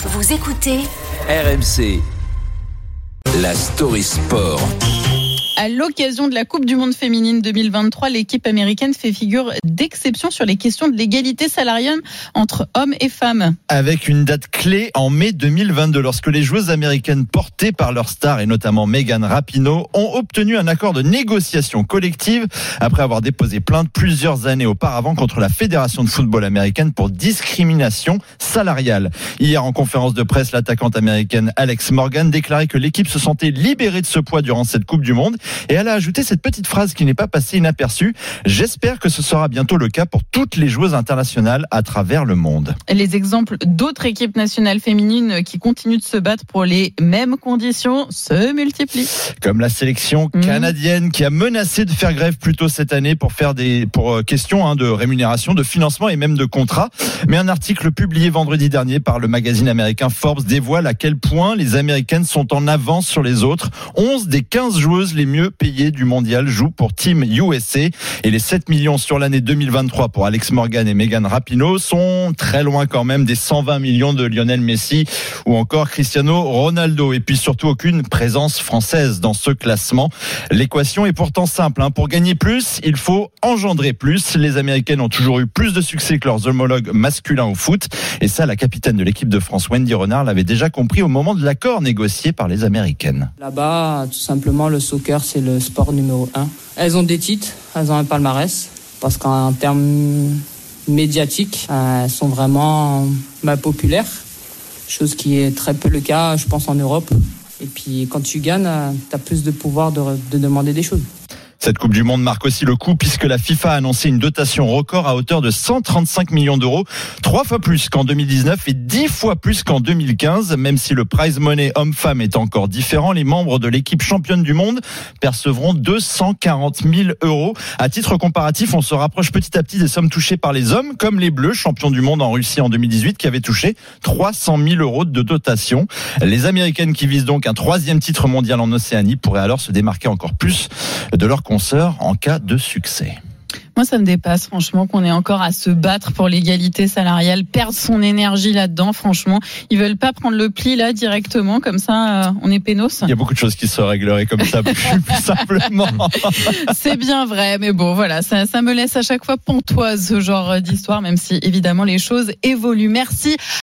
Vous écoutez RMC, La Story Sport. À l'occasion de la Coupe du Monde Féminine 2023, l'équipe américaine fait figure d'exception sur les questions de l'égalité salariale entre hommes et femmes. Avec une date clé en mai 2022, lorsque les joueuses américaines portées par leurs stars et notamment Megan Rapinoe ont obtenu un accord de négociation collective après avoir déposé plainte plusieurs années auparavant contre la Fédération de football américaine pour discrimination salariale. Hier, en conférence de presse, l'attaquante américaine Alex Morgan déclarait que l'équipe se sentait libérée de ce poids durant cette Coupe du Monde. Et elle a ajouté cette petite phrase qui n'est pas passée inaperçue. J'espère que ce sera bientôt le cas pour toutes les joueuses internationales à travers le monde. Les exemples d'autres équipes nationales féminines qui continuent de se battre pour les mêmes conditions se multiplient. Comme la sélection canadienne qui a menacé de faire grève plus tôt cette année pour question de rémunération, de financement et même de contrat. Mais un article publié vendredi dernier par le magazine américain Forbes dévoile à quel point les Américaines sont en avance sur les autres. 11 des 15 joueuses les mieux payés du mondial jouent pour Team USA et les 7 millions sur l'année 2023 pour Alex Morgan et Megan Rapinoe sont très loin quand même des 120 millions de Lionel Messi ou encore Cristiano Ronaldo, et puis surtout aucune présence française dans ce classement. L'équation est pourtant simple, pour gagner plus, il faut engendrer plus. Les Américaines ont toujours eu plus de succès que leurs homologues masculins au foot, et ça, la capitaine de l'équipe de France Wendy Renard l'avait déjà compris au moment de l'accord négocié par les Américaines. Là-bas, tout simplement, le soccer c'est le sport numéro 1. Elles ont des titres, elles ont un palmarès, parce qu'en termes médiatiques, elles sont vraiment populaires, chose qui est très peu le cas, je pense, en Europe. Et puis quand tu gagnes, tu as plus de pouvoir de demander des choses. Cette Coupe du Monde marque aussi le coup puisque la FIFA a annoncé une dotation record à hauteur de 135 millions d'euros, 3 fois plus qu'en 2019 et 10 fois plus qu'en 2015. Même si le prize money homme-femme est encore différent, les membres de l'équipe championne du monde percevront 240 000 euros. À titre comparatif, on se rapproche petit à petit des sommes touchées par les hommes, comme les Bleus, champions du monde en Russie en 2018, qui avaient touché 300 000 euros de dotation. Les Américaines, qui visent donc un 3e titre mondial en Océanie, pourraient alors se démarquer encore plus de leur concert en cas de succès. Moi, ça me dépasse, franchement, qu'on ait encore à se battre pour l'égalité salariale, perdre son énergie là-dedans, franchement. Ils veulent pas prendre le pli, là, directement, comme ça, on est pénos. Il y a beaucoup de choses qui se régleraient comme ça, plus simplement. C'est bien vrai, mais bon, voilà, ça me laisse à chaque fois pantoise, ce genre d'histoire, même si, évidemment, les choses évoluent. Merci